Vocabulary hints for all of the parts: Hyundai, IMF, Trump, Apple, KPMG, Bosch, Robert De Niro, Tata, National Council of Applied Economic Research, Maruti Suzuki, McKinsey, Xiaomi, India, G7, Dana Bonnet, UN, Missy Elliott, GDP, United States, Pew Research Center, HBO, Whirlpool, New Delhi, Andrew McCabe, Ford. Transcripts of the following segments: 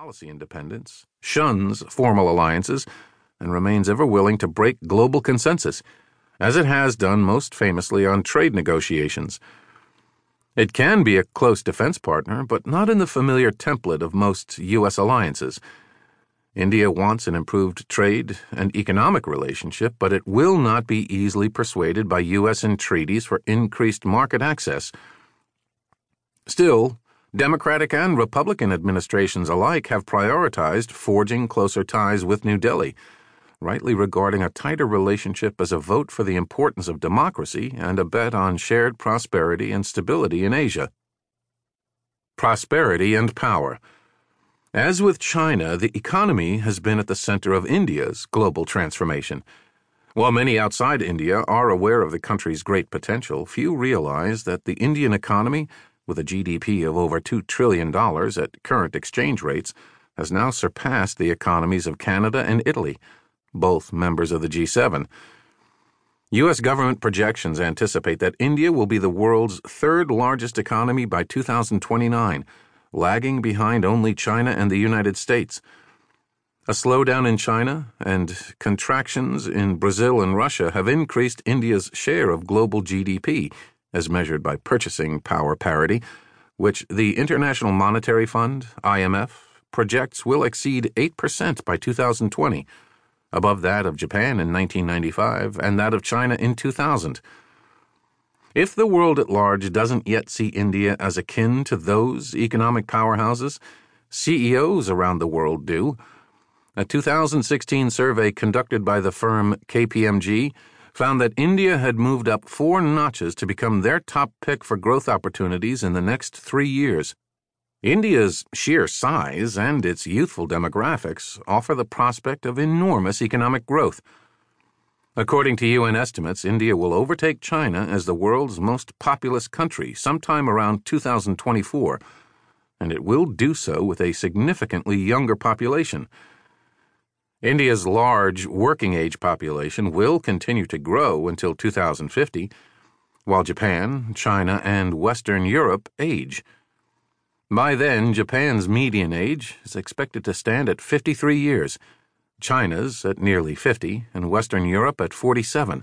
policy independence, shuns formal alliances, and remains ever willing to break global consensus, as it has done most famously on trade negotiations. It can be a close defense partner, but not in the familiar template of most U.S. alliances. India wants an improved trade and economic relationship, but it will not be easily persuaded by U.S. entreaties for increased market access. Still, Democratic and Republican administrations alike have prioritized forging closer ties with New Delhi, rightly regarding a tighter relationship as a vote for the importance of democracy and a bet on shared prosperity and stability in Asia. Prosperity and power. As with China, the economy has been at the center of India's global transformation. While many outside India are aware of the country's great potential, few realize that the Indian economy, with a GDP of over $2 trillion at current exchange rates, has now surpassed the economies of Canada and Italy, both members of the G7. U.S. government projections anticipate that India will be the world's third largest economy by 2029, lagging behind only China and the United States. A slowdown in China and contractions in Brazil and Russia have increased India's share of global GDP, as measured by purchasing power parity, which the International Monetary Fund, IMF, projects will exceed 8% by 2020, above that of Japan in 1995 and that of China in 2000. If the world at large doesn't yet see India as akin to those economic powerhouses, CEOs around the world do. A 2016 survey conducted by the firm KPMG found that India had moved up 4 notches to become their top pick for growth opportunities in the next 3 years. India's sheer size and its youthful demographics offer the prospect of enormous economic growth. According to UN estimates, India will overtake China as the world's most populous country sometime around 2024, and it will do so with a significantly younger population. India's large working-age population will continue to grow until 2050, while Japan, China, and Western Europe age. By then, Japan's median age is expected to stand at 53 years, China's at nearly 50, and Western Europe at 47.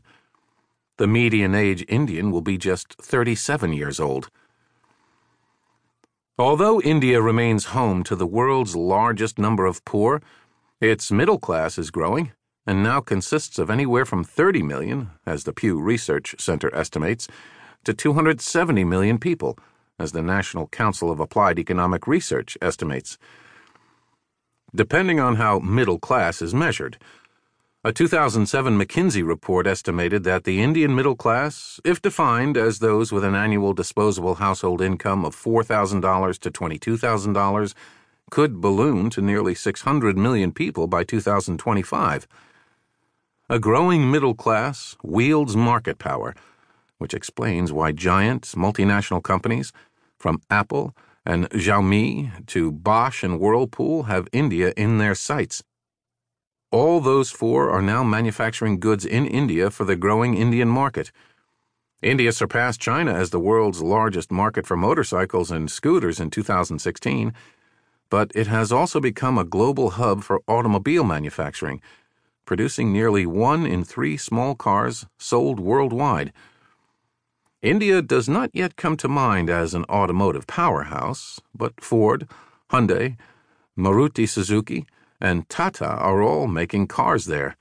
The median-age Indian will be just 37 years old. Although India remains home to the world's largest number of poor, its middle class is growing and now consists of anywhere from 30 million, as the Pew Research Center estimates, to 270 million people, as the National Council of Applied Economic Research estimates. Depending on how middle class is measured, a 2007 McKinsey report estimated that the Indian middle class, if defined as those with an annual disposable household income of $4,000 to $22,000, could balloon to nearly 600 million people by 2025. A growing middle class wields market power, which explains why giant multinational companies, from Apple and Xiaomi to Bosch and Whirlpool, have India in their sights. All those 4 are now manufacturing goods in India for the growing Indian market. India surpassed China as the world's largest market for motorcycles and scooters in 2016, but it has also become a global hub for automobile manufacturing, producing nearly 1 in 3 small cars sold worldwide. India does not yet come to mind as an automotive powerhouse, but Ford, Hyundai, Maruti Suzuki, and Tata are all making cars there.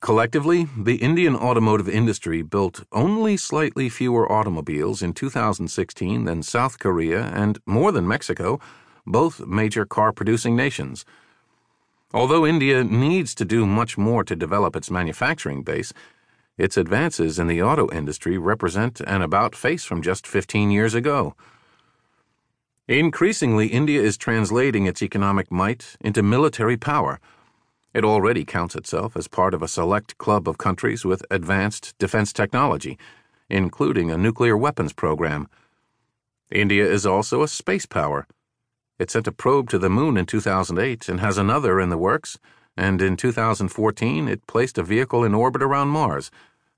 Collectively, the Indian automotive industry built only slightly fewer automobiles in 2016 than South Korea and more than Mexico, both major car-producing nations. Although India needs to do much more to develop its manufacturing base, its advances in the auto industry represent an about-face from just 15 years ago. Increasingly, India is translating its economic might into military power. It already counts itself as part of a select club of countries with advanced defense technology, including a nuclear weapons program. India is also a space power. It sent a probe to the moon in 2008 and has another in the works, and in 2014 it placed a vehicle in orbit around Mars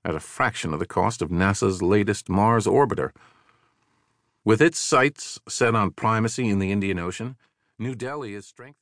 at a fraction of the cost of NASA's latest Mars orbiter. With its sights set on primacy in the Indian Ocean, New Delhi is strengthened.